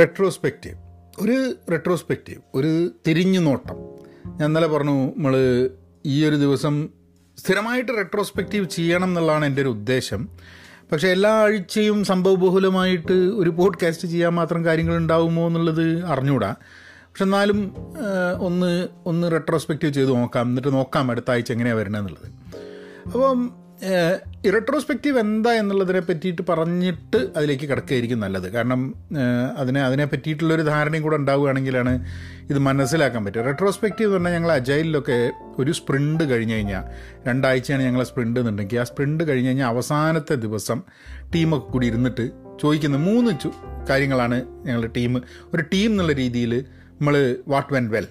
Retrospective, ഒരു തിരിഞ്ഞു നോട്ടം. ഞാൻ ഇന്നലെ പറഞ്ഞു, നമ്മൾ ഈ ഒരു ദിവസം സ്ഥിരമായിട്ട് റെട്രോസ്പെക്റ്റീവ് ചെയ്യണം എന്നുള്ളതാണ് എൻ്റെ ഒരു ഉദ്ദേശം. പക്ഷേ എല്ലാ ആഴ്ചയും സംഭവബഹുലമായിട്ട് ഒരു പോഡ്കാസ്റ്റ് ചെയ്യാൻ മാത്രം കാര്യങ്ങൾ ഉണ്ടാവുമോ എന്നുള്ളത് അറിഞ്ഞുകൂടാ. പക്ഷെ എന്നാലും ഒന്ന് റെട്രോസ്പെക്റ്റീവ് ചെയ്ത് നോക്കാം, എന്നിട്ട് നോക്കാം അടുത്ത ആഴ്ച എങ്ങനെയാണ് വരണമെന്നുള്ളത്. അപ്പം റെട്രോസ്പെക്റ്റീവ് എന്താ എന്നുള്ളതിനെ പറ്റിയിട്ട് പറഞ്ഞിട്ട് അതിലേക്ക് കിടക്കുകയായിരിക്കും നല്ലത്. കാരണം അതിനെ പറ്റിയിട്ടുള്ളൊരു ധാരണയും കൂടെ ഉണ്ടാവുകയാണെങ്കിലാണ് ഇത് മനസ്സിലാക്കാൻ പറ്റുക. റെട്രോസ്പെക്റ്റീവ് എന്ന് പറഞ്ഞാൽ ഞങ്ങൾ അജൈലിലൊക്കെ ഒരു സ്പ്രിൻ്റ് കഴിഞ്ഞ് കഴിഞ്ഞാൽ, രണ്ടാഴ്ചയാണ് ഞങ്ങൾ സ്പ്രിൻ്റ് എന്നുണ്ടെങ്കിൽ, ആ സ്പ്രിൻ്റ് കഴിഞ്ഞ് കഴിഞ്ഞാൽ അവസാനത്തെ ദിവസം ടീമൊക്കെ കൂടി ഇരുന്നിട്ട് ചോദിക്കുന്ന മൂന്ന് കാര്യങ്ങളാണ് ഞങ്ങളുടെ ഒരു ടീം എന്നുള്ള രീതിയിൽ നമ്മൾ വാട്ട് വെൻ്റ് വെൽ,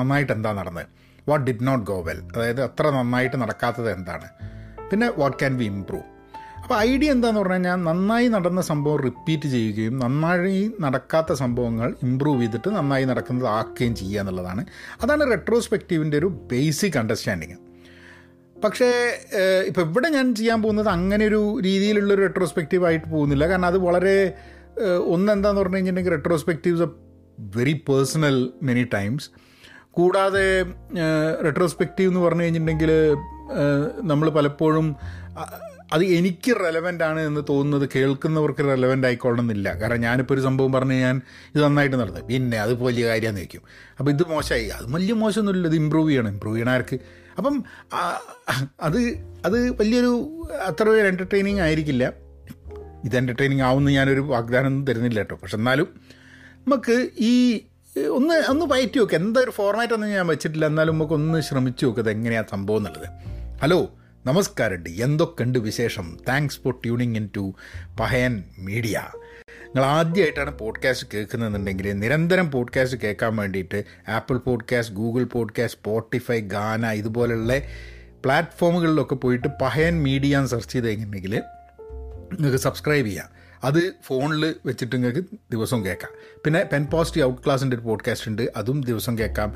നന്നായിട്ട് എന്താ നടന്നത്, what did not go well, അതായത് അത്ര നന്നായിട്ട് നടക്കാത്തത് എന്താണ്, പിന്നെ വാട്ട് ക്യാൻ വി ഇംപ്രൂവ്. അപ്പോൾ ഐഡിയ എന്താണെന്ന് പറഞ്ഞു കഴിഞ്ഞാൽ, നന്നായി നടന്ന സംഭവം റിപ്പീറ്റ് ചെയ്യുകയും നന്നായി നടക്കാത്ത സംഭവങ്ങൾ ഇമ്പ്രൂവ് ചെയ്തിട്ട് നന്നായി നടക്കുന്നത് ആക്കുകയും ചെയ്യുക എന്നുള്ളതാണ്. അതാണ് റെട്രോസ്പെക്റ്റീവിൻ്റെ ഒരു ബേസിക് അണ്ടർസ്റ്റാൻഡിങ്. പക്ഷേ ഇപ്പോൾ ഇവിടെ ഞാൻ ചെയ്യാൻ പോകുന്നത് അങ്ങനെ ഒരു രീതിയിലുള്ളൊരു റെട്രോസ്പെക്റ്റീവ് ആയിട്ട് പോകുന്നില്ല. കാരണം അത് വളരെ ഒന്നെന്താന്ന് പറഞ്ഞു കഴിഞ്ഞിട്ടുണ്ടെങ്കിൽ, retrospectives are very personal many times. കൂടാതെ റെട്രോസ്പെക്റ്റീവ് എന്ന് പറഞ്ഞു കഴിഞ്ഞിട്ടുണ്ടെങ്കിൽ, നമ്മൾ പലപ്പോഴും അത് എനിക്ക് റെലവൻ്റ് ആണ് എന്ന് തോന്നുന്നത് കേൾക്കുന്നവർക്ക് റെലവൻ്റ് ആയിക്കോളണമെന്നില്ല. കാരണം ഞാനിപ്പോൾ ഒരു സംഭവം പറഞ്ഞ് ഞാൻ ഇത് നന്നായിട്ട് നടന്നു, പിന്നെ അത് വലിയ കാര്യമാണെന്ന് വയ്ക്കും, അപ്പോൾ ഇത് മോശമായി, അത് വലിയ മോശമൊന്നുമില്ല, ഇത് ഇമ്പ്രൂവ് ചെയ്യണം ആർക്ക്. അപ്പം അത് വലിയൊരു അത്ര ഒരു എൻ്റർടൈനിങ് ആയിരിക്കില്ല. ഇത് എൻ്റർടൈനിങ് ആവുമെന്ന് ഞാനൊരു വാഗ്ദാനം തരുന്നില്ല കേട്ടോ. പക്ഷെ എന്നാലും നമുക്ക് ഈ ഒന്ന് പയറ്റി നോക്കുക. എന്താ ഒരു ഫോർമാറ്റ് ഒന്നും ഞാൻ വെച്ചിട്ടില്ല, എന്നാലും നമുക്കൊന്ന് ശ്രമിച്ചു നോക്കുക എങ്ങനെയാണ് സംഭവം എന്നുള്ളത്. ഹലോ, നമസ്കാരം, എന്തൊക്കെയുണ്ട് വിശേഷം? Thanks for tuning in to Pahayan media. നിങ്ങൾ ആദ്യമായിട്ടാണ് പോഡ്കാസ്റ്റ് കേൾക്കുന്നതെന്നുണ്ടെങ്കിൽ, നിരന്തരം പോഡ്കാസ്റ്റ് കേൾക്കാൻ വേണ്ടിയിട്ട് Apple podcast, Google podcast, Spotify, Gaana ഇതുപോലുള്ള പ്ലാറ്റ്ഫോമുകളിലൊക്കെ പോയിട്ട് പഹയൻ മീഡിയ എന്ന് സെർച്ച് ചെയ്ത് കഴിഞ്ഞിട്ടുണ്ടെങ്കിൽ നിങ്ങൾക്ക് സബ്സ്ക്രൈബ് ചെയ്യാം. അത് ഫോണിൽ വെച്ചിട്ട് നിങ്ങൾക്ക് ദിവസവും കേൾക്കാം. പിന്നെ പെൻ പോസിറ്റീവ് ഔട്ട് ക്ലാസ്സിൻ്റെ ഒരു പോഡ്കാസ്റ്റ് ഉണ്ട്, അതും ദിവസം കേൾക്കാം.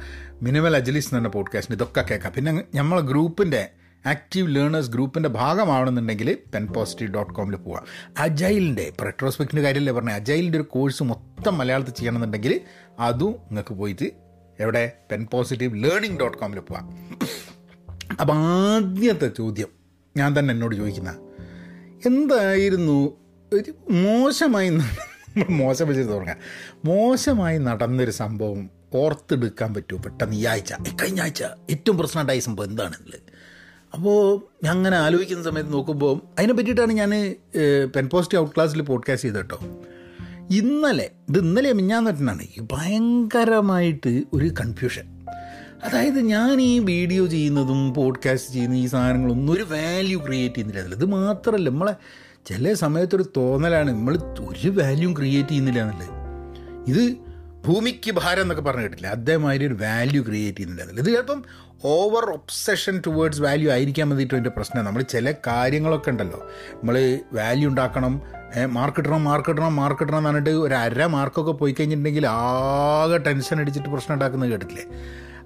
മിനിമൽ അജലിസ് എന്ന് പറഞ്ഞ പോഡ്കാസ്റ്റിൻ്റെ ഇതൊക്കെ കേൾക്കാം. പിന്നെ നമ്മളെ ഗ്രൂപ്പിൻ്റെ ആക്റ്റീവ് ലേണേഴ്സ് ഗ്രൂപ്പിൻ്റെ ഭാഗമാവണമെന്നുണ്ടെങ്കിൽ penpositive.com പോവാം. അജൈലിൻ്റെ റെട്രോസ്പെക്റ്റിൻ്റെ കാര്യമല്ലേ പറഞ്ഞത്, അജൈലിൻ്റെ ഒരു കോഴ്സ് മൊത്തം മലയാളത്തിൽ ചെയ്യണമെന്നുണ്ടെങ്കിൽ അതും നിങ്ങൾക്ക് പോയിട്ട് എവിടെ penpositivelearning.com പോവാം. അപ്പം ആദ്യത്തെ ചോദ്യം ഞാൻ തന്നെ എന്നോട് ചോദിക്കുന്ന, എന്തായിരുന്നു മോശമായി നടന്നൊരു സംഭവം ഓർത്തെടുക്കാൻ പറ്റുമോ പെട്ടെന്ന്? കഴിഞ്ഞ ആഴ്ച ഏറ്റവും പ്രശ്നമായിട്ടായ സംഭവം എന്താണെന്നുള്ളത്. അപ്പോൾ ഞാൻ അങ്ങനെ ആലോചിക്കുന്ന സമയത്ത് നോക്കുമ്പോൾ അതിനെ പറ്റിയിട്ടാണ് ഞാൻ പെൻ പോസിറ്റീവ് ഔട്ട് ക്ലാസ്സിൽ പോഡ്കാസ്റ്റ് ചെയ്തത് കേട്ടോ. ഇന്നലെ മിഞ്ഞാന്ന് പറ്റുന്നതാണ് ഭയങ്കരമായിട്ട് ഒരു കൺഫ്യൂഷൻ. അതായത് ഞാൻ ഈ വീഡിയോ ചെയ്യുന്നതും പോഡ്കാസ്റ്റ് ചെയ്യുന്ന ഈ സാധനങ്ങളൊന്നും ഒരു വാല്യൂ ക്രിയേറ്റ് ചെയ്യുന്നില്ല. ഇത് മാത്രമല്ല, നമ്മളെ ചില സമയത്തൊരു തോന്നലാണ് നമ്മൾ ഒരു വാല്യൂ ക്രിയേറ്റ് ചെയ്യുന്നില്ല എന്നുള്ളത്. ഇത് ഭൂമിക്ക് ഭാരം എന്നൊക്കെ പറഞ്ഞു കേട്ടില്ല, അതേമാതിരി ഒരു വാല്യൂ ക്രിയേറ്റ് ചെയ്യുന്നില്ല എന്നുള്ളത്. ഇത് ചിലപ്പം ഓവർ ഒബ്സഷൻ ടുവേർഡ്സ് വാല്യൂ ആയിരിക്കാൻ വേണ്ടിയിട്ടും എൻ്റെ പ്രശ്നം. നമ്മൾ ചില കാര്യങ്ങളൊക്കെ ഉണ്ടല്ലോ, നമ്മൾ വാല്യൂ ഉണ്ടാക്കണം, മാർക്കിടണം എന്ന് പറഞ്ഞിട്ട് ഒരു അര മാർക്കൊക്കെ പോയി കഴിഞ്ഞിട്ടുണ്ടെങ്കിൽ ആകെ ടെൻഷൻ അടിച്ചിട്ട് പ്രശ്നം ഉണ്ടാക്കുന്നത് കേട്ടിട്ടില്ലേ?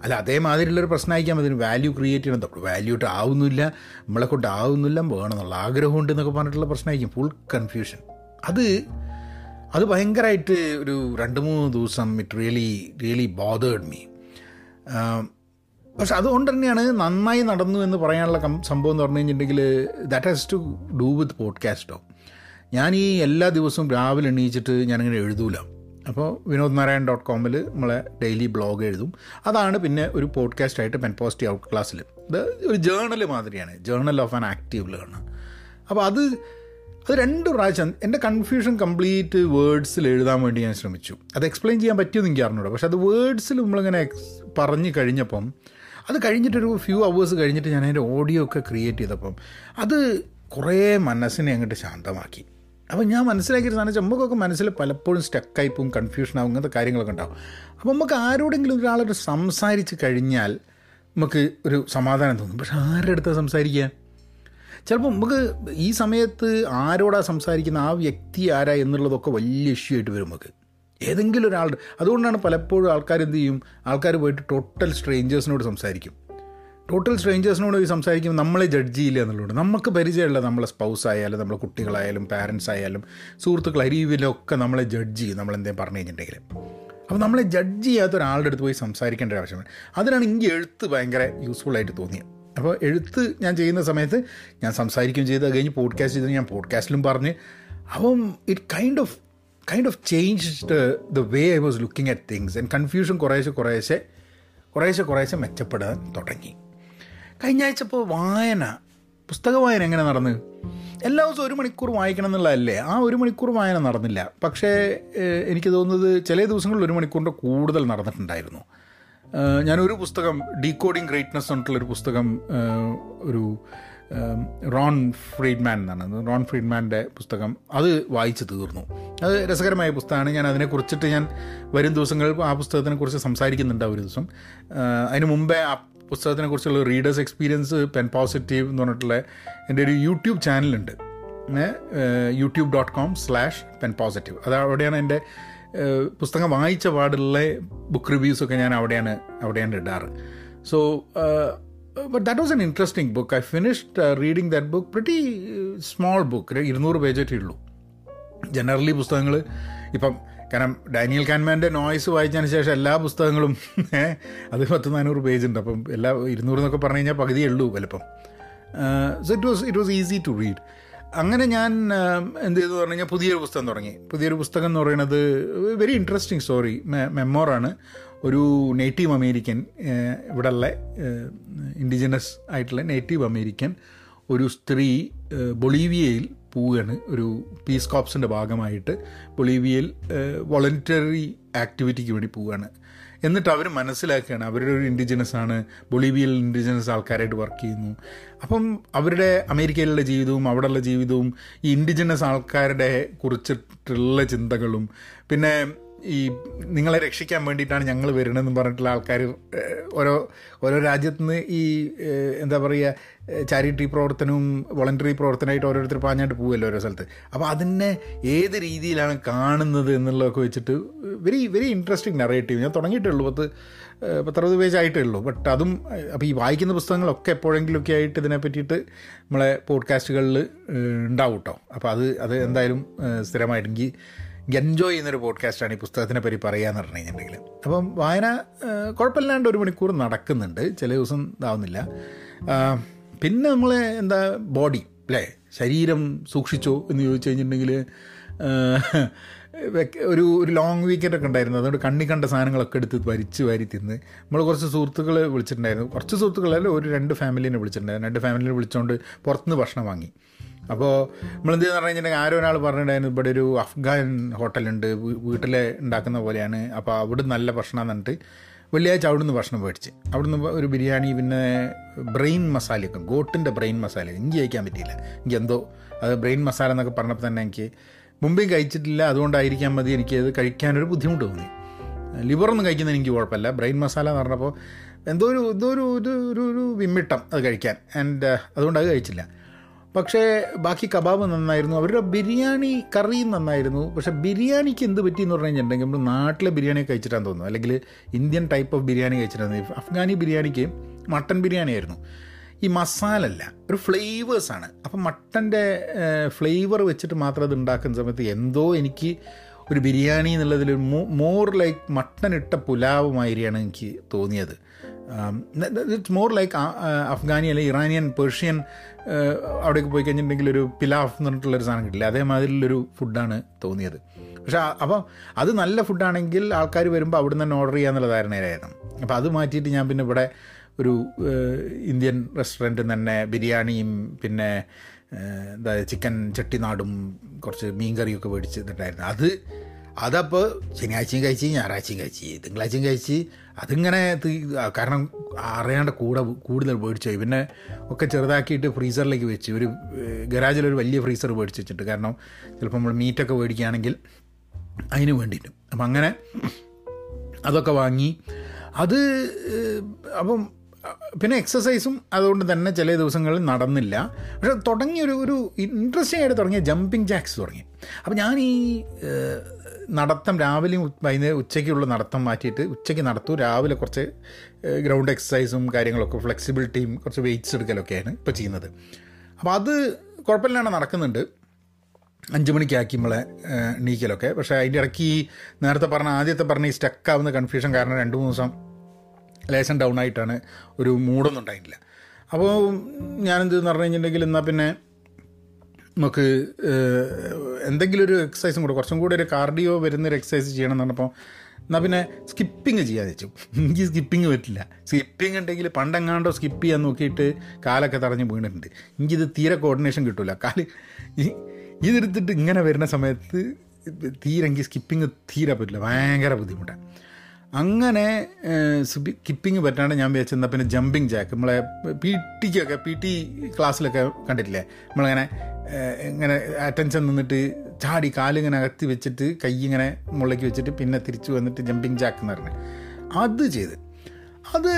അല്ല, അതേമാതിരിയുള്ളൊരു പ്രശ്നമായിരിക്കാൻ മതി. വാല്യൂ ക്രിയേറ്റ് ചെയ്യണം, തപ്പോൾ വാല്യൂട്ട് ആവുന്നില്ല, നമ്മളെ കൊണ്ട് ആവുന്നില്ല, വേണമെന്നുള്ള ആഗ്രഹമുണ്ട് എന്നൊക്കെ പറഞ്ഞിട്ടുള്ള പ്രശ്നമായിരിക്കും. Full confusion. അത് ഭയങ്കരമായിട്ട് ഒരു 2-3 ദിവസം ഇറ്റ് റിയലി ബോതേർഡ് മീ. പക്ഷെ അതുകൊണ്ട് തന്നെയാണ് നന്നായി നടന്നു എന്ന് പറയാനുള്ള സംഭവം എന്ന് പറഞ്ഞു കഴിഞ്ഞിട്ടുണ്ടെങ്കിൽ, that has to do with പോഡ്കാസ്റ്റോ. ഞാൻ ഈ എല്ലാ ദിവസവും രാവിലെ എണീച്ചിട്ട് ഞാനിങ്ങനെ എഴുതൂല. അപ്പോൾ vinodnarayan.com നമ്മളെ ഡെയിലി ബ്ലോഗ് എഴുതും. അതാണ് പിന്നെ ഒരു പോഡ്കാസ്റ്റായിട്ട് പെൻ പോസിറ്റീവ് ഔട്ട് ക്ലാസ്സിൽ. ഇത് ഒരു ജേണൽ മാതിരിയാണ്, journal of an active learner. അപ്പോൾ അത് 2 പ്രാവശ്യം എൻ്റെ കൺഫ്യൂഷൻ കംപ്ലീറ്റ് വേർഡ്സിൽ എഴുതാൻ വേണ്ടി ഞാൻ ശ്രമിച്ചു. അത് എക്സ്പ്ലെയിൻ ചെയ്യാൻ പറ്റിയെന്ന് എനിക്ക് അറിഞ്ഞൂടോ, പക്ഷെ അത് വേർഡ്സിൽ നമ്മളിങ്ങനെ പറഞ്ഞു കഴിഞ്ഞപ്പം, അത് കഴിഞ്ഞിട്ടൊരു ഫ്യൂ അവേഴ്സ് കഴിഞ്ഞിട്ട് ഞാൻ അതിൻ്റെ ഓഡിയോ ഒക്കെ ക്രിയേറ്റ് ചെയ്തപ്പം അത് കുറേ മനസ്സിനെ അങ്ങോട്ട് ശാന്തമാക്കി. അപ്പോൾ ഞാൻ മനസ്സിലാക്കിയൊരു സാധനം, നമുക്കൊക്കെ മനസ്സിൽ പലപ്പോഴും സ്റ്റക്കായി പോകും, കൺഫ്യൂഷനാകും, അങ്ങനത്തെ കാര്യങ്ങളൊക്കെ ഉണ്ടാകും. അപ്പോൾ നമുക്ക് ആരോടെങ്കിലും ഒരാളോട് സംസാരിച്ച് കഴിഞ്ഞാൽ നമുക്ക് ഒരു സമാധാനം തോന്നും. പക്ഷെ ആരുടെ അടുത്താണ് സംസാരിക്കുക? ചിലപ്പോൾ നമുക്ക് ഈ സമയത്ത് ആരോടാ സംസാരിക്കുന്ന, ആ വ്യക്തി ആരാ എന്നുള്ളതൊക്കെ വലിയ ഇഷ്യൂ ആയിട്ട് വരും നമുക്ക്, ഏതെങ്കിലും ഒരാളുടെ. അതുകൊണ്ടാണ് പലപ്പോഴും ആൾക്കാർ പോയിട്ട് ടോട്ടൽ സ്ട്രേഞ്ചേഴ്സിനോട് സംസാരിക്കും. ടോട്ടൽ സ്ട്രേഞ്ചേഴ്സിനോട് പോയി സംസാരിക്കുമ്പോൾ നമ്മളെ ജഡ്ജ് ചെയ്യില്ല എന്നുള്ളത്. നമുക്ക് പരിചയമുള്ള നമ്മളെ സ്പൗസ് ആയാലും നമ്മളെ കുട്ടികളായാലും പാരൻസ് ആയാലും സുഹൃത്തുക്കളായാലും ഇവരിലൊക്കെ നമ്മളെ ജഡ്ജ് ചെയ്യും നമ്മളെന്തെങ്കിലും പറഞ്ഞു കഴിഞ്ഞിട്ടുണ്ടെങ്കിൽ. അപ്പോൾ നമ്മളെ ജഡ്ജ് ചെയ്യാത്ത ഒരാളുടെ അടുത്ത് പോയി സംസാരിക്കേണ്ട ഒരു ആവശ്യമാണ്. അതിനാണ് എനിക്ക് എഴുത്ത് ഭയങ്കര യൂസ്ഫുള്ളായിട്ട് തോന്നിയത്. അപ്പോൾ എഴുത്ത് ഞാൻ ചെയ്യുന്ന സമയത്ത് ഞാൻ സംസാരിക്കുകയും ചെയ്ത്, അത് കഴിഞ്ഞ് പോഡ്കാസ്റ്റ് ചെയ്ത് ഞാൻ പോഡ്കാസ്റ്റിലും പറഞ്ഞ്, അപ്പം it kind of changed the way I was looking at things and confusion കുറേശ്ശെ മെച്ചപ്പെടാൻ തുടങ്ങി. കഴിഞ്ഞ ആഴ്ച ഇപ്പോൾ പുസ്തക വായന എങ്ങനെ നടന്ന്? എല്ലാ ദിവസവും 1 മണിക്കൂർ വായിക്കണം എന്നുള്ളതല്ലേ? ആ 1 മണിക്കൂർ വായന നടന്നില്ല. പക്ഷേ എനിക്ക് തോന്നുന്നത് ചില ദിവസങ്ങളിൽ 1 മണിക്കൂറിൻ്റെ കൂടുതൽ നടന്നിട്ടുണ്ടായിരുന്നു. ഞാനൊരു പുസ്തകം, ഡീകോഡിങ് ഗ്രേറ്റ്നെസ് എന്നിട്ടുള്ളൊരു പുസ്തകം, ഒരു റോൺ ഫ്രീഡ്മാൻ്റെ പുസ്തകം, അത് വായിച്ച് തീർന്നു. അത് രസകരമായ പുസ്തകമാണ്. ഞാൻ അതിനെക്കുറിച്ചിട്ട് ഞാൻ വരും ദിവസങ്ങളിൽ ആ പുസ്തകത്തിനെക്കുറിച്ച് സംസാരിക്കുന്നുണ്ട് ഒരു ദിവസം. അതിന് മുമ്പേ ആ പുസ്തകത്തിനെക്കുറിച്ചുള്ള റീഡേഴ്സ് എക്സ്പീരിയൻസ് പെൻ പോസിറ്റീവ് എന്ന് പറഞ്ഞിട്ടുള്ള എൻ്റെ ഒരു യൂട്യൂബ് ചാനലുണ്ട്, youtube.com/penpositive. അത് അവിടെയാണ് എൻ്റെ പുസ്തകം വായിച്ച പാടുള്ള ബുക്ക് റിവ്യൂസൊക്കെ ഞാൻ അവിടെയാണ് ഇടാറ്. So but that was an interesting book. I finished reading that book, pretty small book, 200 പേജേ ഉള്ളൂ. ജനറലി പുസ്തകങ്ങൾ ഇപ്പം, കാരണം ഡാനിയൽ കാൻമാൻ്റെ നോയ്സ് വായിച്ചതിന് ശേഷം എല്ലാ പുസ്തകങ്ങളും അത് 400 പേജുണ്ട്. അപ്പം എല്ലാ 200 എന്നൊക്കെ പറഞ്ഞു കഴിഞ്ഞാൽ പകുതിയേ ഉള്ളൂ വലുപ്പം. So it was easy to read. അങ്ങനെ ഞാൻ എന്ത് ചെയ്തു പറഞ്ഞു കഴിഞ്ഞാൽ പുതിയൊരു പുസ്തകം എന്ന് പറയുന്നത് വെരി ഇൻട്രസ്റ്റിംഗ് സ്റ്റോറി, മെമ്മോറാണ്. ഒരു നേറ്റീവ് അമേരിക്കൻ, ഇവിടെയുള്ള ഇൻഡിജിനസ് ആയിട്ടുള്ള നേറ്റീവ് അമേരിക്കൻ ഒരു സ്ത്രീ ബൊളീവിയയിൽ പോവുകയാണ്. ഒരു പീസ് കോപ്സിൻ്റെ ഭാഗമായിട്ട് ബൊളീവിയയിൽ വോളണ്ടറി ആക്ടിവിറ്റിക്ക് വേണ്ടി പോവുകയാണ്. എന്നിട്ട് അവർ മനസ്സിലാക്കുകയാണ് അവരുടെ ഒരു ഇൻഡിജിനസാണ്, ബൊളീവിയയിൽ ഇൻഡിജിനസ് ആൾക്കാരായിട്ട് വർക്ക് ചെയ്യുന്നു. അപ്പം അവരുടെ അമേരിക്കയിലുള്ള ജീവിതവും അവിടെയുള്ള ജീവിതവും ഈ ഇൻഡിജിനസ് ആൾക്കാരുടെ കുറിച്ചിട്ടുള്ള ചിന്തകളും, പിന്നെ ഈ നിങ്ങളെ രക്ഷിക്കാൻ വേണ്ടിയിട്ടാണ് ഞങ്ങൾ വരുന്നതെന്ന് പറഞ്ഞിട്ടുള്ള ആൾക്കാർ ഓരോ രാജ്യത്തു നിന്ന് ഈ എന്താ പറയുക ചാരിറ്റി പ്രവർത്തനവും വോളണ്ടറി പ്രവർത്തനമായിട്ട് ഓരോരുത്തർ പാഞ്ഞായിട്ട് പോകുമല്ലോ ഓരോ സ്ഥലത്ത്. അപ്പോൾ അതിനെ ഏത് രീതിയിലാണ് കാണുന്നത് എന്നുള്ളതൊക്കെ വെച്ചിട്ട് വെരി വെരി ഇൻട്രസ്റ്റിംഗ് നറേറ്റീവ്. ഞാൻ തുടങ്ങിയിട്ടേ ഉള്ളൂ, 10-60 പേജായിട്ടേ ഉള്ളൂ. ബട്ട് അതും അപ്പോൾ ഈ വായിക്കുന്ന പുസ്തകങ്ങളൊക്കെ എപ്പോഴെങ്കിലുമൊക്കെ ആയിട്ട് ഇതിനെ പറ്റിയിട്ട് നമ്മളെ പോഡ്കാസ്റ്റുകളിൽ ഉണ്ടാവും കേട്ടോ. അപ്പോൾ അത് എന്തായാലും സ്ഥിരമായിട്ടെങ്കിൽ എൻജോയ് ചെയ്യുന്നൊരു പോഡ്കാസ്റ്റാണ് ഈ പുസ്തകത്തിനെ പറ്റി പറയാന്ന് പറഞ്ഞു കഴിഞ്ഞിട്ടുണ്ടെങ്കിൽ. അപ്പം വായന കുഴപ്പമില്ലാണ്ട് 1 മണിക്കൂർ നടക്കുന്നുണ്ട്, ചില ദിവസം ഇതാവുന്നില്ല. പിന്നെ നമ്മൾ എന്താ ബോഡി അല്ലേ, ശരീരം സൂക്ഷിച്ചോ എന്ന് ചോദിച്ചു കഴിഞ്ഞിട്ടുണ്ടെങ്കിൽ ഒരു ലോങ് വീക്കെൻഡൊക്കെ ഉണ്ടായിരുന്നു. അതുകൊണ്ട് കണ്ണി കണ്ട സാധനങ്ങളൊക്കെ എടുത്ത് വാരി തിന്ന് നമ്മൾ കുറച്ച് സുഹൃത്തുക്കളെ വിളിച്ചിട്ടുണ്ടായിരുന്നു. കുറച്ച് സുഹൃത്തുക്കളല്ല, 2 ഫാമിലിനെ വിളിച്ചിട്ടുണ്ടായിരുന്നു. 2 ഫാമിലിനെ വിളിച്ചുകൊണ്ട് പുറത്തുനിന്ന് ഭക്ഷണം വാങ്ങി. അപ്പോൾ നമ്മളെന്ത് ചെയ്യുന്ന പറഞ്ഞു കഴിഞ്ഞിട്ടുണ്ടെങ്കിൽ, ആരോ ഒരാൾ പറഞ്ഞിട്ടുണ്ടായിരുന്നു ഇവിടെ ഒരു അഫ്ഗാൻ ഹോട്ടലുണ്ട്, വീട്ടിൽ ഉണ്ടാക്കുന്ന പോലെയാണ്, അപ്പോൾ അവിടെ നല്ല ഭക്ഷണം എന്നിട്ട് വെള്ളിയാഴ്ച അവിടുന്ന് ഭക്ഷണം മേടിച്ച് അവിടുന്ന് ഒരു ബിരിയാണി, പിന്നെ ബ്രെയിൻ മസാലയൊക്കെ, ഗോട്ടിൻ്റെ ബ്രെയിൻ മസാല. എനിക്ക് കഴിക്കാൻ പറ്റിയില്ല, എനിക്ക് എന്തോ അത് ബ്രെയിൻ മസാല എന്നൊക്കെ പറഞ്ഞപ്പോൾ തന്നെ എനിക്ക് മുമ്പേ കഴിച്ചിട്ടില്ല, അതുകൊണ്ടായിരിക്കാൻ മതി എനിക്കത് കഴിക്കാനൊരു ബുദ്ധിമുട്ട് തോന്നി. ലിവറൊന്നും കഴിക്കുന്നത് എനിക്ക് കുഴപ്പമില്ല, ബ്രെയിൻ മസാല എന്ന് പറഞ്ഞപ്പോൾ എന്തോ ഒരു വിമ്മിട്ടം അത് കഴിക്കാൻ, ആൻഡ് അതുകൊണ്ട് അത് കഴിച്ചില്ല. പക്ഷേ ബാക്കി കബാബ് നന്നായിരുന്നു, അവരുടെ ബിരിയാണി കറിയും നന്നായിരുന്നു. പക്ഷേ ബിരിയാണിക്ക് എന്ത് പറ്റിയെന്ന് പറഞ്ഞു കഴിഞ്ഞിട്ടുണ്ടെങ്കിൽ, നമ്മൾ നാട്ടിലെ ബിരിയാണി കഴിച്ചിട്ടാന്ന് തോന്നുന്നു, അല്ലെങ്കിൽ ഇന്ത്യൻ ടൈപ്പ് ഓഫ് ബിരിയാണി കഴിച്ചിട്ടാന്ന്. അഫ്ഗാനി ബിരിയാണിക്ക് മട്ടൻ ബിരിയാണി ആയിരുന്നു, ഈ മസാല അല്ല, ഒരു ഫ്ലേവേഴ്സാണ്. അപ്പം മട്ടൻ്റെ ഫ്ലേവർ വെച്ചിട്ട് മാത്രം അത് ഉണ്ടാക്കുന്ന സമയത്ത് എന്തോ എനിക്ക് ഒരു ബിരിയാണി എന്നുള്ളതിൽ മോർ ലൈക്ക് മട്ടൻ ഇട്ട പുലാവ് മാതിരിയാണ് എനിക്ക് തോന്നിയത്. ഇറ്റ്സ് മോർ ലൈക്ക് അഫ്ഗാനി അല്ലെങ്കിൽ ഇറാനിയൻ, പേർഷ്യൻ അവിടേക്ക് പോയി കഴിഞ്ഞിട്ടുണ്ടെങ്കിൽ ഒരു പിലാഫ് എന്ന് പറഞ്ഞിട്ടുള്ളൊരു സാധനം കിട്ടില്ല, അതേമാതിരിയുള്ളൊരു ഫുഡാണ് തോന്നിയത്. പക്ഷേ അപ്പോൾ അത് നല്ല ഫുഡാണെങ്കിൽ ആൾക്കാർ വരുമ്പോൾ അവിടെ നിന്ന് തന്നെ ഓർഡർ ചെയ്യാമെന്നുള്ള ധാരണയായിരുന്നു. അപ്പോൾ അത് മാറ്റിയിട്ട് ഞാൻ പിന്നെ ഇവിടെ ഒരു ഇന്ത്യൻ റെസ്റ്റോറൻറ്റിൽ നിന്ന് തന്നെ ബിരിയാണിയും പിന്നെ എന്താ ചിക്കൻ ചട്ടിനാടും കുറച്ച് മീൻ കറിയൊക്കെ മേടിച്ചിട്ടുണ്ടായിരുന്നു. അതപ്പോൾ ശനിയാഴ്ചയും കഴിച്ച്, ഞായറാഴ്ചയും കഴിച്ച്, തിങ്കളാഴ്ചയും കഴിച്ച്, അതിങ്ങനെ കാരണം അറിയാണ്ട് കൂടുതൽ മേടിച്ചു പോയി. പിന്നെ ഒക്കെ ചെറുതാക്കിയിട്ട് ഫ്രീസറിലേക്ക് വെച്ച്, ഒരു ഗരാജിലൊരു വലിയ ഫ്രീസർ മേടിച്ച് വെച്ചിട്ട്, കാരണം ചിലപ്പോൾ നമ്മൾ മീറ്റൊക്കെ മേടിക്കുകയാണെങ്കിൽ അതിന് വേണ്ടിയിട്ട്. അപ്പം അങ്ങനെ അതൊക്കെ വാങ്ങി. അപ്പം പിന്നെ എക്സസൈസും അതുകൊണ്ട് തന്നെ ചില ദിവസങ്ങളിൽ നടന്നില്ല. പക്ഷെ തുടങ്ങിയൊരു ഒരു ഇൻട്രസ്റ്റിംഗ് ആയിട്ട് തുടങ്ങിയ ജമ്പിങ് ജാക്സ് തുടങ്ങി. അപ്പോൾ ഞാൻ ഈ നടത്തം രാവിലെയും വൈകുന്നേരം ഉച്ചയ്ക്കുള്ള നടത്തം മാറ്റിയിട്ട് ഉച്ചയ്ക്ക് നടത്തും, രാവിലെ കുറച്ച് ഗ്രൗണ്ട് എക്സസൈസും കാര്യങ്ങളൊക്കെ ഫ്ലെക്സിബിലിറ്റിയും കുറച്ച് വെയ്റ്റ്സ് എടുക്കലൊക്കെയാണ് ഇപ്പോൾ ചെയ്യുന്നത്. അപ്പോൾ അത് കുഴപ്പമില്ലാണ്ട് നടക്കുന്നുണ്ട്, 5 മണിക്കാക്കി നമ്മളെ എണീക്കലൊക്കെ. പക്ഷേ അതിൻ്റെ ഇടയ്ക്ക് ഈ നേരത്തെ പറഞ്ഞ ആദ്യത്തെ ഈ സ്റ്റക്കാവുന്ന കൺഫ്യൂഷൻ കാരണം 2-3 ദിവസം ലേശം ഡൗൺ ആയിട്ടാണ്, ഒരു മൂഡൊന്നും ഉണ്ടായിട്ടില്ല. അപ്പോൾ ഞാനെന്തെന്ന് പറഞ്ഞു കഴിഞ്ഞിട്ടുണ്ടെങ്കിൽ എന്നാൽ പിന്നെ നമുക്ക് എന്തെങ്കിലും ഒരു എക്സസൈസും കൂടെ കുറച്ചും കൂടി ഒരു കാർഡിയോ വരുന്നൊരു എക്സസൈസ് ചെയ്യണം എന്ന് പറഞ്ഞപ്പോൾ എന്നാൽ പിന്നെ സ്കിപ്പിങ് ചെയ്യാതെ വെച്ചു. എനിക്ക് സ്കിപ്പിങ് പറ്റില്ല. സ്കിപ്പിങ് ഉണ്ടെങ്കിൽ പണ്ടെങ്ങാണ്ടോ സ്കിപ്പ് ചെയ്യാൻ നോക്കിയിട്ട് കാലൊക്കെ തടഞ്ഞ് വീണിട്ടുണ്ട്. എനിക്കിത് തീരെ കോർഡിനേഷൻ കിട്ടില്ല. കാല് ഇതെടുത്തിട്ട് ഇങ്ങനെ വരുന്ന സമയത്ത് തീരെ എനിക്ക് സ്കിപ്പിങ് തീരെ പറ്റില്ല, ഭയങ്കര ബുദ്ധിമുട്ടാണ്. അങ്ങനെ സ്കിപ്പിങ് പറ്റാണ്ട് ഞാൻ വിചാരിച്ചെന്നാൽ പിന്നെ ജമ്പിങ് ജാക്ക് നമ്മളെ പി ടി ക്ലാസ്സിലൊക്കെ കണ്ടിട്ടില്ലേ, നമ്മളിങ്ങനെ ഇങ്ങനെ അറ്റൻഷൻ നിന്നിട്ട് ചാടി കാലിങ്ങനെ അകത്തി വെച്ചിട്ട് കൈ ഇങ്ങനെ മുകളിലേക്ക് വെച്ചിട്ട് പിന്നെ തിരിച്ചു വന്നിട്ട് ജമ്പിങ് ജാക്ക് എന്ന് പറഞ്ഞത് അത് ചെയ്ത്, അത്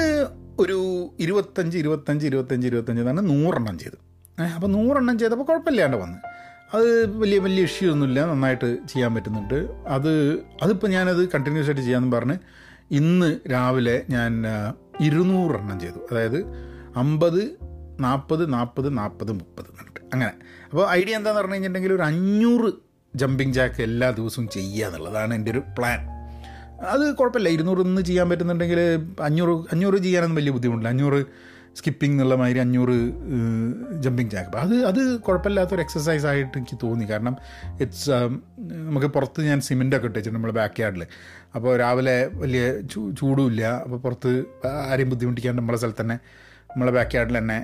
ഒരു 25 എന്നാണ് 100 എണ്ണം ചെയ്ത്. അപ്പോൾ 100 എണ്ണം ചെയ്തപ്പോൾ കുഴപ്പമില്ലാണ്ട് വന്ന്, അത് വലിയ ഇഷ്യൂ ഒന്നുമില്ല, നന്നായിട്ട് ചെയ്യാൻ പറ്റുന്നുണ്ട്. അതിപ്പോൾ ഞാനത് കണ്ടിന്യൂസ് ആയിട്ട് ചെയ്യാമെന്ന് പറഞ്ഞ് ഇന്ന് രാവിലെ ഞാൻ 200 എണ്ണം ചെയ്തു. അതായത് 50, 40, 40, 40, 30 എന്നിട്ട് അങ്ങനെ. അപ്പോൾ ഐഡിയ എന്താണെന്ന് പറഞ്ഞു കഴിഞ്ഞിട്ടുണ്ടെങ്കിൽ ഒരു 500 ജമ്പിങ് ജാക്ക് എല്ലാ ദിവസവും ചെയ്യുക എന്നുള്ളതാണ് എൻ്റെ ഒരു പ്ലാൻ. അത് കുഴപ്പമില്ല, 200 ചെയ്യാൻ പറ്റുന്നുണ്ടെങ്കിൽ 500 ചെയ്യാനൊന്നും വലിയ ബുദ്ധിമുട്ടില്ല. 500 സ്കിപ്പിംഗ് എന്നുള്ള മാതിരി 500 ജമ്പിങ് ജാക്ക്, അത് കുഴപ്പമില്ലാത്തൊരു എക്സസൈസ് ആയിട്ട് എനിക്ക് തോന്നി. കാരണം ഇറ്റ്സ് നമുക്ക് പുറത്ത് ഞാൻ സിമെൻ്റൊക്കെ ഇട്ട് വെച്ചിട്ടുണ്ട് നമ്മുടെ ബാക്ക് യാർഡിൽ. അപ്പോൾ രാവിലെ വലിയ ചൂടുമില്ല, അപ്പോൾ പുറത്ത് ആരെയും ബുദ്ധിമുട്ടിക്കാണ്ട് നമ്മളെ സ്ഥലത്ത് തന്നെ നമ്മളെ ബാക്ക് യാർഡിൽ തന്നെ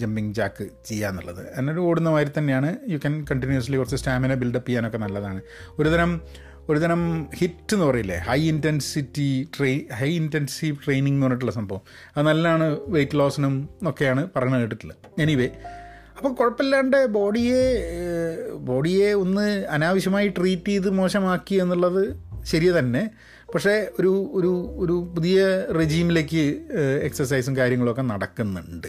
ജമ്പിങ് ജാക്ക് ചെയ്യാന്നുള്ളത് എന്നൊരു ഓടുന്ന മാതിരി തന്നെയാണ്. യു ക്യാൻ കണ്ടിന്യൂസ്ലി കുറച്ച് സ്റ്റാമിന ബിൽഡപ്പ് ചെയ്യാനൊക്കെ നല്ലതാണ്. ഒരു തരം ഹിറ്റ് എന്ന് പറയില്ലേ, ഹൈ ഇൻറ്റൻസീവ് ട്രെയിനിങ് എന്ന് പറഞ്ഞിട്ടുള്ള സംഭവം, അത് നല്ലതാണ് വെയിറ്റ് ലോസിനും ഒക്കെയാണ് പറഞ്ഞു കേട്ടിട്ടുള്ളത്. എനിവേ, അപ്പോൾ കുഴപ്പമില്ലാണ്ട് ബോഡിയെ ഒന്ന് അനാവശ്യമായി ട്രീറ്റ് ചെയ്ത് മോശമാക്കി എന്നുള്ളത് ശരി തന്നെ. പക്ഷേ ഒരു ഒരു ഒരു പുതിയ റെജീമിലേക്ക് എക്സസൈസും കാര്യങ്ങളൊക്കെ നടക്കുന്നുണ്ട്.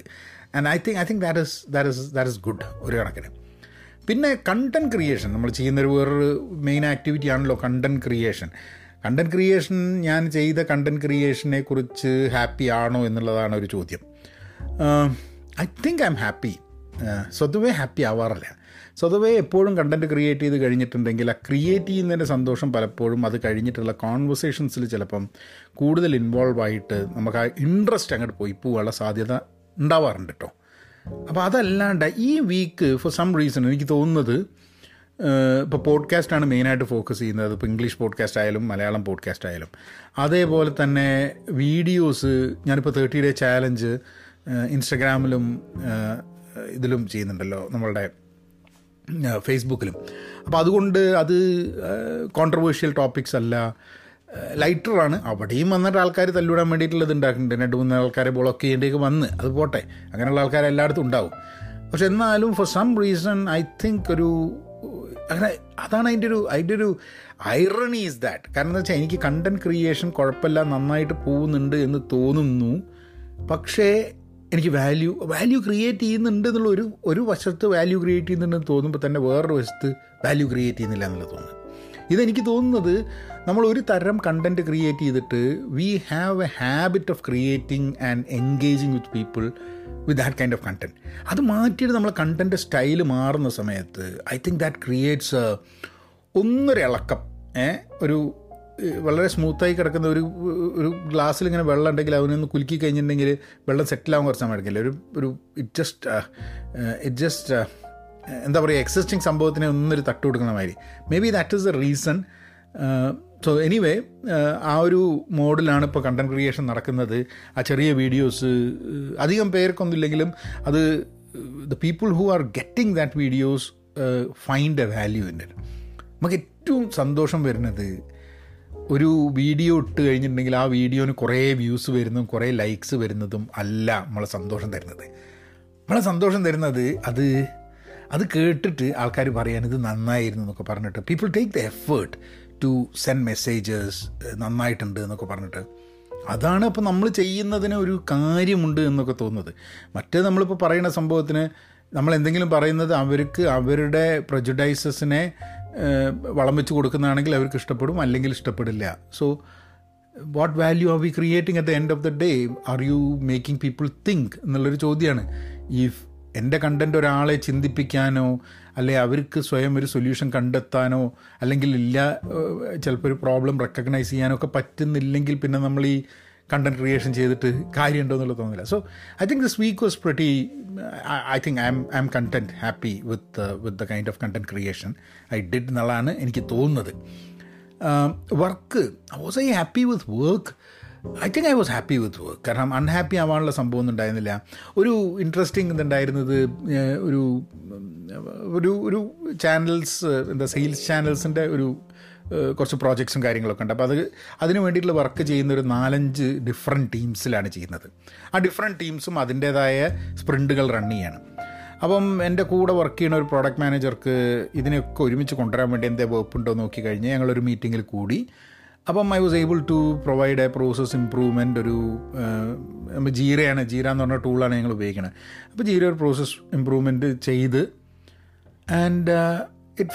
And I think that is good ഒരു കണക്കിന്. പിന്നെ കണ്ടൻറ് ക്രിയേഷൻ നമ്മൾ ചെയ്യുന്നൊരു വേറൊരു മെയിൻ ആക്ടിവിറ്റി ആണല്ലോ കണ്ടൻറ് ക്രിയേഷൻ. ഞാൻ ചെയ്ത കണ്ടൻറ് ക്രിയേഷനെ കുറിച്ച് ഹാപ്പി ആണോ എന്നുള്ളതാണ് ഒരു ചോദ്യം. I think I am happy. സ്വതവേ ഹാപ്പി ആവാറില്ല. സ്വതവേ എപ്പോഴും കണ്ടൻറ് ക്രിയേറ്റ് ചെയ്ത് കഴിഞ്ഞിട്ടുണ്ടെങ്കിൽ ആ ക്രിയേറ്റ് ചെയ്യുന്നതിൻ്റെ സന്തോഷം പലപ്പോഴും അത് കഴിഞ്ഞിട്ടുള്ള കോൺവെർസേഷൻസിൽ ചിലപ്പം കൂടുതൽ ഇൻവോൾവ് ആയിട്ട് നമുക്ക് ആ ഇൻട്രസ്റ്റ് അങ്ങോട്ട് പോയി പോകാനുള്ള സാധ്യത ഉണ്ടാവാറുണ്ട് കേട്ടോ. അപ്പോൾ അതല്ലാണ്ട് ഈ വീക്ക് ഫോർ സം റീസൺ എനിക്ക് തോന്നുന്നത് ഇപ്പോൾ പോഡ്കാസ്റ്റാണ് മെയിനായിട്ട് ഫോക്കസ് ചെയ്യുന്നത്. ഇപ്പോൾ ഇംഗ്ലീഷ് പോഡ്കാസ്റ്റ് ആയാലും മലയാളം പോഡ്കാസ്റ്റ് ആയാലും അതേപോലെ തന്നെ വീഡിയോസ്. ഞാനിപ്പോൾ 30 ഡേ ചാലഞ്ച് ഇൻസ്റ്റഗ്രാമിലും ഇതിലും ചെയ്യുന്നുണ്ടല്ലോ, നമ്മളുടെ ഫേസ്ബുക്കിലും. അപ്പോൾ അതുകൊണ്ട് അത് കോൺട്രവേഴ്ഷ്യൽ ടോപ്പിക്സ് അല്ല, ലൈറ്ററാണ്. അവിടെയും വന്നിട്ട് ആൾക്കാർ തല്ലൂടാൻ വേണ്ടിയിട്ടുള്ളത് ഉണ്ടാക്കുന്നുണ്ട്. 2-3 ആൾക്കാരെ ബ്ലോക്ക് ചെയ്യേണ്ടിയൊക്കെ വന്ന്, അത് പോട്ടെ, അങ്ങനെയുള്ള ആൾക്കാർ എല്ലായിടത്തും ഉണ്ടാവും. പക്ഷെ എന്നാലും for some reason I think ഒരു അങ്ങനെ അതാണ് അതിൻ്റെ ഒരു ഐറണി ഈസ് ദാറ്റ്. കാരണം എന്താ വെച്ചാൽ എനിക്ക് കണ്ടൻറ് ക്രിയേഷൻ കുഴപ്പമില്ല, നന്നായിട്ട് പോകുന്നുണ്ട് എന്ന് തോന്നുന്നു. പക്ഷേ എനിക്ക് വാല്യൂ ക്രിയേറ്റ് ചെയ്യുന്നുണ്ട് എന്നുള്ള ഒരു വശത്ത് വാല്യൂ ക്രിയേറ്റ് ചെയ്യുന്നുണ്ടെന്ന് തോന്നുമ്പോൾ തന്നെ വേറൊരു വശത്ത് വാല്യൂ ക്രിയേറ്റ് ചെയ്യുന്നില്ല എന്നുള്ളത് തോന്നുന്നു. ഇതെനിക്ക് തോന്നുന്നത് നമ്മൾ ഒരു തരം കണ്ടൻറ് ക്രിയേറ്റ് ചെയ്തിട്ട് we have a habit of creating and engaging with people with that kind of content. അത് മാറ്റിയിട്ട് നമ്മൾ കണ്ടൻറ് സ്റ്റൈൽ മാറുന്ന സമയത്ത് ഐ തിങ്ക് ദാറ്റ് ക്രിയേറ്റ്സ് ഒന്നൊരിളക്കം. ഒരു വളരെ സ്മൂത്തായി കിടക്കുന്ന ഒരു ഗ്ലാസ്സിൽ ഇങ്ങനെ വെള്ളം ഉണ്ടെങ്കിൽ അതിനൊന്ന് കുലുക്കി കഴിഞ്ഞിട്ടുണ്ടെങ്കിൽ വെള്ളം സെറ്റിലാവാൻ കുറച്ച് സമയം എടുക്കില്ല. ഒരു ഇറ്റ് ജസ്റ്റ് എന്താ പറയുക, എക്സിസ്റ്റിംഗ് സംഭവത്തിന് ഒന്നൊരു തട്ട് കൊടുക്കുന്ന മാതിരി. Maybe that is the reason. So anyway, ആ ഒരു മോഡിലാണ് ഇപ്പോൾ കണ്ടൻറ് ക്രിയേഷൻ നടക്കുന്നത്. ആ ചെറിയ വീഡിയോസ് അധികം പേർക്കൊന്നും ഇല്ലെങ്കിലും അത് the people who are getting that videos find a value in it. നമുക്ക് ഏറ്റവും സന്തോഷം വരുന്നത് ഒരു വീഡിയോ ഇട്ട് കഴിഞ്ഞിട്ടുണ്ടെങ്കിൽ ആ വീഡിയോന് കുറേ വ്യൂസ് വരുന്നതും കുറേ ലൈക്സ് വരുന്നതും അല്ല നമ്മളെ സന്തോഷം തരുന്നത്. നമ്മളെ സന്തോഷം തരുന്നത് അത് കേട്ടിട്ട് ആൾക്കാർ പറയാനിത് നന്നായിരുന്നു എന്നൊക്കെ പറഞ്ഞിട്ട്, people take the effort to send messages, നന്നായിട്ടുണ്ട് എന്നൊക്കെ പറഞ്ഞിട്ട് അതാണ് ഇപ്പോൾ നമ്മൾ ചെയ്യുന്നതിന് ഒരു കാര്യമുണ്ട് എന്നൊക്കെ തോന്നുന്നത്. മറ്റേ നമ്മളിപ്പോൾ പറയുന്ന സംഭവത്തിന് നമ്മളെന്തെങ്കിലും പറയുന്നത് അവർക്ക് അവരുടെ പ്രജുഡൈസസിനെ വളം വെച്ച് കൊടുക്കുന്നതാണെങ്കിൽ അവർക്ക് ഇഷ്ടപ്പെടും, അല്ലെങ്കിൽ ഇഷ്ടപ്പെടില്ല. So what value are we creating at the end of the day? Are you making people think എന്നുള്ളൊരു ചോദ്യമാണ്. ഇഫ് എൻ്റെ കണ്ടൻറ്റ് ഒരാളെ ചിന്തിപ്പിക്കാനോ അല്ലെങ്കിൽ അവർക്ക് സ്വയം ഒരു സൊല്യൂഷൻ കണ്ടെത്താനോ അല്ലെങ്കിൽ ഇല്ല ചിലപ്പോൾ ഒരു പ്രോബ്ലം റെക്കഗ്നൈസ് ചെയ്യാനോ ഒക്കെ പറ്റുന്നില്ലെങ്കിൽ പിന്നെ നമ്മൾ ഈ കണ്ടൻറ്റ് ക്രിയേഷൻ ചെയ്തിട്ട് കാര്യമുണ്ടോ എന്നുള്ളത് തോന്നുന്നില്ല. So I think this week was pretty I think I M content happy with the kind of content creation I did എന്നുള്ളതാണ് എനിക്ക് തോന്നുന്നത്. Work I was I happy with work I think I was happy with work. കാരണം unhappy ആവാനുള്ള സംഭവം ഒന്നും ഉണ്ടായിരുന്നില്ല. ഒരു interesting ഇതുണ്ടായിരുന്നത് ഒരു ഒരു ഒരു ചാനൽസ് സെയിൽസ് ചാനൽസിൻ്റെ ഒരു കുറച്ച് പ്രോജക്ട്സും കാര്യങ്ങളൊക്കെ ഉണ്ട്. അപ്പോൾ അതിന് വേണ്ടിയിട്ടുള്ള വർക്ക് ചെയ്യുന്ന ഒരു 4-5 ഡിഫറെൻറ്റ് ടീംസിലാണ് ചെയ്യുന്നത്. ആ ഡിഫറെൻറ്റ് ടീംസും അതിൻ്റേതായ സ്പ്രിൻറ്റുകൾ റൺ ചെയ്യാണ്. അപ്പം എൻ്റെ കൂടെ വർക്ക് ചെയ്യുന്ന ഒരു പ്രോഡക്റ്റ് മാനേജർക്ക് ഇതിനെയൊക്കെ ഒരുമിച്ച് കൊണ്ടുവരാൻ വേണ്ടി എന്തേ വകുപ്പുണ്ടോ നോക്കി കഴിഞ്ഞ് ഞങ്ങളൊരു മീറ്റിങ്ങിൽ കൂടി. അപ്പം I was able to provide a process improvement. ഒരു ജീര എന്ന് പറഞ്ഞ ടൂളാണ് ഞങ്ങൾ ഉപയോഗിക്കുന്നത്. അപ്പോൾ ജീര ഒരു പ്രോസസ് ഇമ്പ്രൂവ്മെൻറ്റ് ചെയ്ത് ആൻഡ് ഇറ്റ്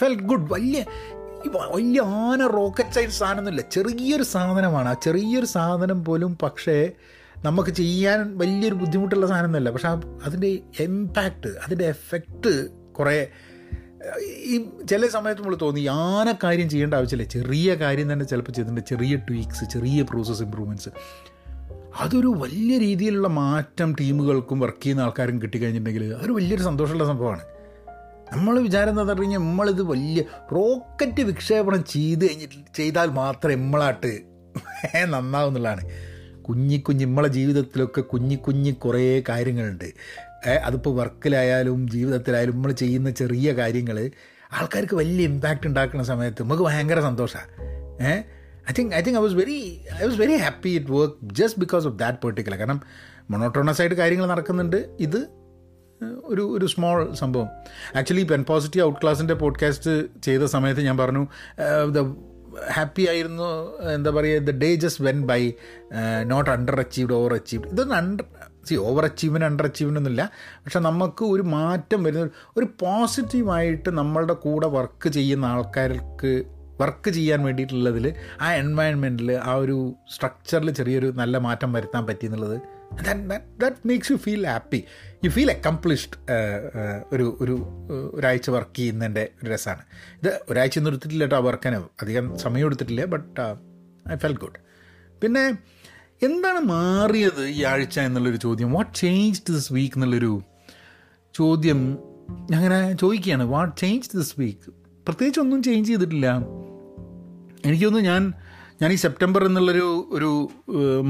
ഫെൽറ്റ് ഗുഡ്. വലിയ ആന റോക്കറ്റ് സൈഡ് സാധനമൊന്നുമില്ല, ചെറിയൊരു സാധനമാണ്. ആ ചെറിയൊരു സാധനം പോലും പക്ഷേ നമുക്ക് ചെയ്യാൻ വലിയൊരു ബുദ്ധിമുട്ടുള്ള സാധനമൊന്നുമല്ല. പക്ഷെ അതിൻ്റെ ഇമ്പാക്റ്റ്, അതിൻ്റെ എഫക്റ്റ് കുറേ. ഈ ചില സമയത്ത് നമ്മൾ തോന്നി ആന കാര്യം ചെയ്യേണ്ട ആവശ്യമില്ല, ചെറിയ കാര്യം തന്നെ ചിലപ്പോൾ ചെയ്തിട്ടുണ്ട്. ചെറിയ ട്വീക്സ്, ചെറിയ പ്രോസസ് ഇമ്പ്രൂവ്മെൻറ്റ്സ്, അതൊരു വലിയ രീതിയിലുള്ള മാറ്റം ടീമുകൾക്കും വർക്ക് ചെയ്യുന്ന ആൾക്കാരും കിട്ടിക്കഴിഞ്ഞിട്ടുണ്ടെങ്കിൽ അതൊരു വലിയൊരു സന്തോഷമുള്ള സംഭവമാണ്. നമ്മൾ വിചാരം എന്താണെന്ന് പറഞ്ഞു കഴിഞ്ഞാൽ നമ്മളിത് വലിയ റോക്കറ്റ് വിക്ഷേപണം ചെയ്താൽ മാത്രമേ നമ്മളായിട്ട് നന്നാവുന്നുള്ളതാണ്. നമ്മളെ ജീവിതത്തിലൊക്കെ കുഞ്ഞി കുറേ കാര്യങ്ങളുണ്ട്. അതിപ്പോൾ വർക്കിലായാലും ജീവിതത്തിലായാലും നമ്മൾ ചെയ്യുന്ന ചെറിയ കാര്യങ്ങൾ ആൾക്കാർക്ക് വലിയ ഇമ്പാക്റ്റ് ഉണ്ടാക്കുന്ന സമയത്ത് നമുക്ക് ഭയങ്കര സന്തോഷമാണ്. I think I was very happy it work just because of that particular. കാരണം മൊണോട്ടോണസ് ആയിട്ട് കാര്യങ്ങൾ നടക്കുന്നുണ്ട്. ഇത് ഒരു സ്മോൾ സംഭവം. ആക്ച്വലി പെൻ പോസിറ്റീവ് ഔട്ട് ക്ലാസിൻ്റെ പോഡ്കാസ്റ്റ് ചെയ്ത സമയത്ത് ഞാൻ പറഞ്ഞു ഹാപ്പി ആയിരുന്നു, എന്താ പറയുക, the day just went by, not under achieved, over achieved. ഇതൊന്നും ഓവർ അച്ചീവ്മെൻറ്റ് അണ്ടർ അച്ചീവ്മെൻ്റ് ഒന്നുമില്ല. പക്ഷെ നമുക്ക് ഒരു മാറ്റം വരുന്ന ഒരു പോസിറ്റീവായിട്ട് നമ്മളുടെ കൂടെ വർക്ക് ചെയ്യുന്ന ആൾക്കാർക്ക് വർക്ക് ചെയ്യാൻ വേണ്ടിയിട്ടുള്ളതിൽ ആ എൻവയൺമെൻറ്റിൽ ആ ഒരു സ്ട്രക്ചറിൽ ചെറിയൊരു നല്ല മാറ്റം വരുത്താൻ പറ്റിയെന്നുള്ളത് that makes you feel happy. You feel accomplished. ഒരു ഒരാഴ്ച വർക്ക് ചെയ്യുന്നതിൻ്റെ ഒരു രസമാണ് ഇത്. ഒരാഴ്ച ഒന്നും എടുത്തിട്ടില്ല കേട്ടോ, വർക്കാൻ അധികം സമയം എടുത്തിട്ടില്ല. But I felt good. പിന്നെ എന്താണ് മാറിയത് ഈ ആഴ്ച എന്നുള്ളൊരു ചോദ്യം, വാട്ട് ചേഞ്ച് ദിസ് വീക്ക് എന്നുള്ളൊരു ചോദ്യം അങ്ങനെ ചോദിക്കുകയാണ്. What change this week? പ്രത്യേകിച്ച് ഒന്നും ചേഞ്ച് ചെയ്തിട്ടില്ല. എനിക്കൊന്നും ഞാൻ ഈ സെപ്റ്റംബർ എന്നുള്ളൊരു ഒരു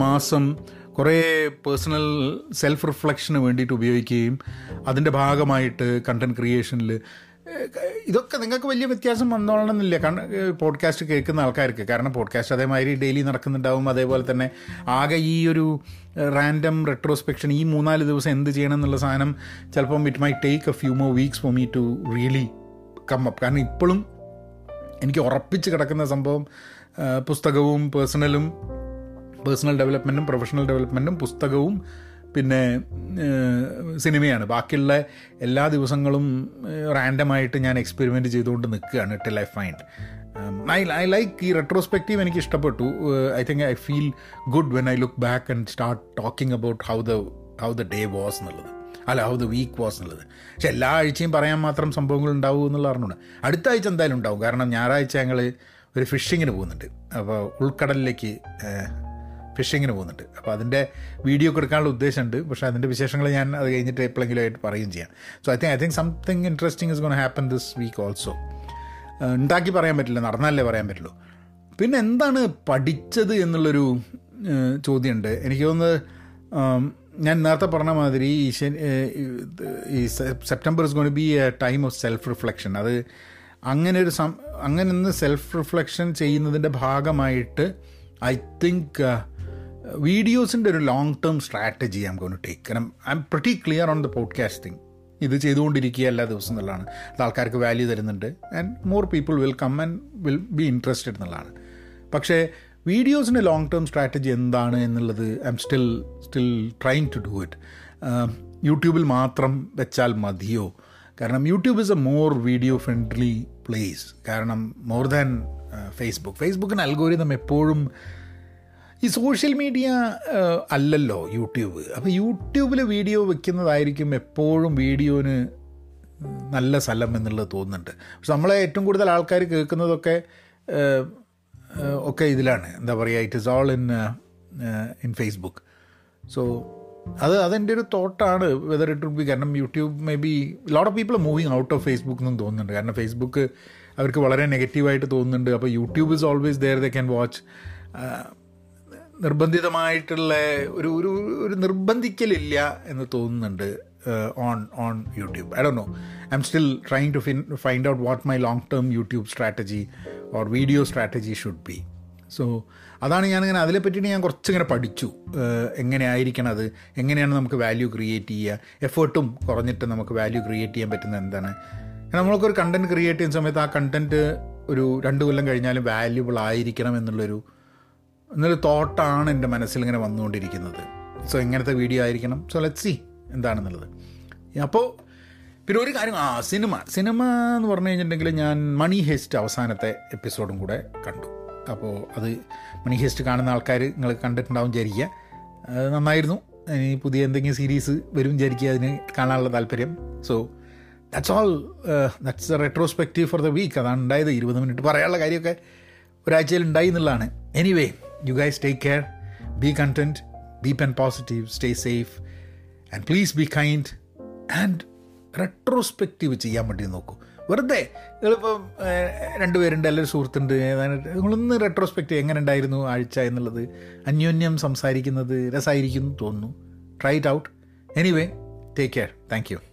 മാസം കുറേ പേഴ്സണൽ സെൽഫ് റിഫ്ലക്ഷന് വേണ്ടിയിട്ട് ഉപയോഗിക്കുകയും അതിൻ്റെ ഭാഗമായിട്ട് കണ്ടൻറ് ക്രിയേഷനിൽ ഇതൊക്കെ നിങ്ങൾക്ക് വലിയ വ്യത്യാസം വന്നോളണമെന്നില്ല പോഡ്കാസ്റ്റ് കേൾക്കുന്ന ആൾക്കാർക്ക്. കാരണം പോഡ്കാസ്റ്റ് അതേമാതിരി ഡെയിലി നടക്കുന്നുണ്ടാവും. അതേപോലെ തന്നെ ആകെ ഈ ഒരു റാൻഡം റെട്രോസ്പെക്ഷൻ ഈ 3-4 ദിവസം എന്ത് ചെയ്യണം എന്നുള്ള സാധനം ചിലപ്പം it my take a few more weeks for me to really come up. കാരണം ഇപ്പോഴും എനിക്ക് ഉറപ്പിച്ച് കിടക്കുന്ന സംഭവം പുസ്തകവും പേഴ്സണൽ ഡെവലപ്മെൻറ്റും പ്രൊഫഷണൽ ഡെവലപ്മെൻറ്റും പുസ്തകവും പിന്നെ സിനിമയാണ്. ബാക്കിയുള്ള എല്ലാ ദിവസങ്ങളും റാൻഡമായിട്ട് ഞാൻ എക്സ്പെരിമെൻറ്റ് ചെയ്തുകൊണ്ട് നിൽക്കുകയാണ് till I find. I like ഈ റെട്രോസ്പെക്റ്റീവ് എനിക്ക് ഇഷ്ടപ്പെട്ടു. I think I feel good when I look back and start talking about how the day was എന്നുള്ളത്, അല്ല ഹൗ ദ വീക്ക് വാസ് എന്നുള്ളത്. പക്ഷെ എല്ലാ ആഴ്ചയും പറയാൻ മാത്രം സംഭവങ്ങൾ ഉണ്ടാവും എന്നുള്ള അറിഞ്ഞുകൊണ്ട് അടുത്ത ആഴ്ച എന്തായാലും ഉണ്ടാവും. കാരണം ഞായറാഴ്ച ഞങ്ങൾ ഒരു ഫിഷിങ്ങിന് പോകുന്നുണ്ട്. അപ്പോൾ ഉൾക്കടലിലേക്ക് ഫിഷിങ്ങിന് പോകുന്നുണ്ട്. അപ്പോൾ അതിൻ്റെ വീഡിയോ ഒക്കെ എടുക്കാനുള്ള ഉദ്ദേശമുണ്ട്. പക്ഷേ അതിൻ്റെ വിശേഷങ്ങൾ ഞാൻ അത് കഴിഞ്ഞിട്ട് എപ്പോഴെങ്കിലും ആയിട്ട് പറയുകയും ചെയ്യാം. So I think something interesting is gonna happen this week also. ഉണ്ടാക്കി പറയാൻ പറ്റില്ല, നടന്നാലേ പറയാൻ പറ്റുള്ളൂ. പിന്നെ എന്താണ് പഠിച്ചത് എന്നുള്ളൊരു ചോദ്യമുണ്ട്. എനിക്ക് തോന്നുന്നത് ഞാൻ നേരത്തെ പറഞ്ഞ മാതിരി ഈ September is gonna be a time of self reflection. അത് അങ്ങനെ സെൽഫ് റിഫ്ലക്ഷൻ ചെയ്യുന്നതിൻ്റെ ഭാഗമായിട്ട് ഐ തിങ്ക് വീഡിയോസിൻ്റെ ഒരു long term strategy I'm going to take. കാരണം I'm pretty clear on the പോഡ്കാസ്റ്റിംഗ്. ഇത് ചെയ്തുകൊണ്ടിരിക്കുക എല്ലാ ദിവസവും എന്നുള്ളതാണ്. അത് ആൾക്കാർക്ക് വാല്യൂ തരുന്നുണ്ട് and more people will come and will be interested എന്നുള്ളതാണ്. പക്ഷേ വീഡിയോസിൻ്റെ ലോങ് ടേം സ്ട്രാറ്റജി എന്താണ് എന്നുള്ളത് I M still trying to do it. യൂട്യൂബിൽ മാത്രം വെച്ചാൽ മതിയോ? കാരണം YouTube is a more video friendly place, കാരണം മോർ ദാൻ ഫേസ്ബുക്ക്. ഫേസ്ബുക്കിന് അൽഗോരിതം എപ്പോഴും ഈ സോഷ്യൽ മീഡിയ അല്ലല്ലോ യൂട്യൂബ്. അപ്പോൾ യൂട്യൂബിൽ വീഡിയോ വെക്കുന്നതായിരിക്കും എപ്പോഴും വീഡിയോന് നല്ല സ്ഥലം എന്നുള്ളത് തോന്നുന്നുണ്ട്. പക്ഷെ നമ്മളെ ഏറ്റവും കൂടുതൽ ആൾക്കാർ കേൾക്കുന്നതൊക്കെ ഒക്കെ ഇതിലാണ്, എന്താ പറയുക, it is all in Facebook. So അതെൻ്റെ ഒരു തോട്ടാണ് വെതർ ഇറ്റ് വുഡ് ബി. കാരണം YouTube may be lot of people moving out of Facebook എന്നും തോന്നുന്നുണ്ട്. കാരണം ഫേസ്ബുക്ക് അവർക്ക് വളരെ നെഗറ്റീവായിട്ട് തോന്നുന്നുണ്ട്. അപ്പോൾ YouTube is always there, they can watch. നിർബന്ധിതമായിട്ടുള്ള ഒരു ഒരു ഒരു നിർബന്ധിക്കലില്ല എന്ന് തോന്നുന്നുണ്ട് on YouTube. I don't know. I'm still trying to find out what my long-term YouTube strategy or video strategy should be. So, അതാണ് ഞാനിങ്ങനെ അതിനെ പറ്റിയിട്ട് ഞാൻ കുറച്ചിങ്ങനെ പഠിച്ചു, എങ്ങനെയായിരിക്കണം അത്, എങ്ങനെയാണ് നമുക്ക് വാല്യൂ ക്രിയേറ്റ് ചെയ്യുക, എഫേർട്ടും കുറഞ്ഞിട്ട് നമുക്ക് വാല്യൂ ക്രിയേറ്റ് ചെയ്യാൻ പറ്റുന്നത് എന്താണ്. നമ്മൾക്കൊരു കണ്ടൻറ്റ് ക്രിയേറ്റ് ചെയ്യുന്ന സമയത്ത് ആ കണ്ടൻറ്റ് ഒരു 2 കൊല്ലം കഴിഞ്ഞാലും വാല്യൂബിൾ ആയിരിക്കണം എന്നൊരു തോട്ടാണ് എൻ്റെ മനസ്സിലിങ്ങനെ വന്നുകൊണ്ടിരിക്കുന്നത്. സോ എങ്ങനത്തെ വീഡിയോ ആയിരിക്കണം, സോ ലെറ്റ്സ് സീ എന്താണെന്നുള്ളത്. അപ്പോൾ പിന്നെ ഒരു കാര്യം, സിനിമ എന്ന് പറഞ്ഞു കഴിഞ്ഞിട്ടുണ്ടെങ്കിൽ ഞാൻ മണി ഹേസ്റ്റ് അവസാനത്തെ എപ്പിസോഡും കൂടെ കണ്ടു. അപ്പോൾ അത് മണി ഹേസ്റ്റ് കാണുന്ന ആൾക്കാർ നിങ്ങൾ കണ്ടിട്ടുണ്ടാവും വിചാരിക്കുക, നന്നായിരുന്നു. ഇനി പുതിയ എന്തെങ്കിലും സീരീസ് വരും വിചാരിക്കുക, അതിന് കാണാനുള്ള താല്പര്യം. So that's all, that's the retrospective for the week. അതാണ് ഉണ്ടായത്. 20 മിനിറ്റ് പറയാനുള്ള കാര്യമൊക്കെ ഒരാഴ്ചയിൽ ഉണ്ടായി എന്നുള്ളതാണ്. Anyway, you guys take care, be content, be pen positive, stay safe. And please be kind and retrospective ചെയ്യാൻ വേണ്ടി നോക്കൂ. വെറുതെ നിങ്ങളിപ്പോൾ 2 പേരുണ്ട്, എല്ലാവരും സുഹൃത്തുണ്ട്, നിങ്ങളൊന്ന് റെട്രോസ്പെക്റ്റ് എങ്ങനെ ഉണ്ടായിരുന്നു ആഴ്ച എന്നുള്ളത് അന്യോന്യം സംസാരിക്കുന്നത് രസമായിരിക്കും തോന്നുന്നു. Try it out. Anyway, take care. Thank U.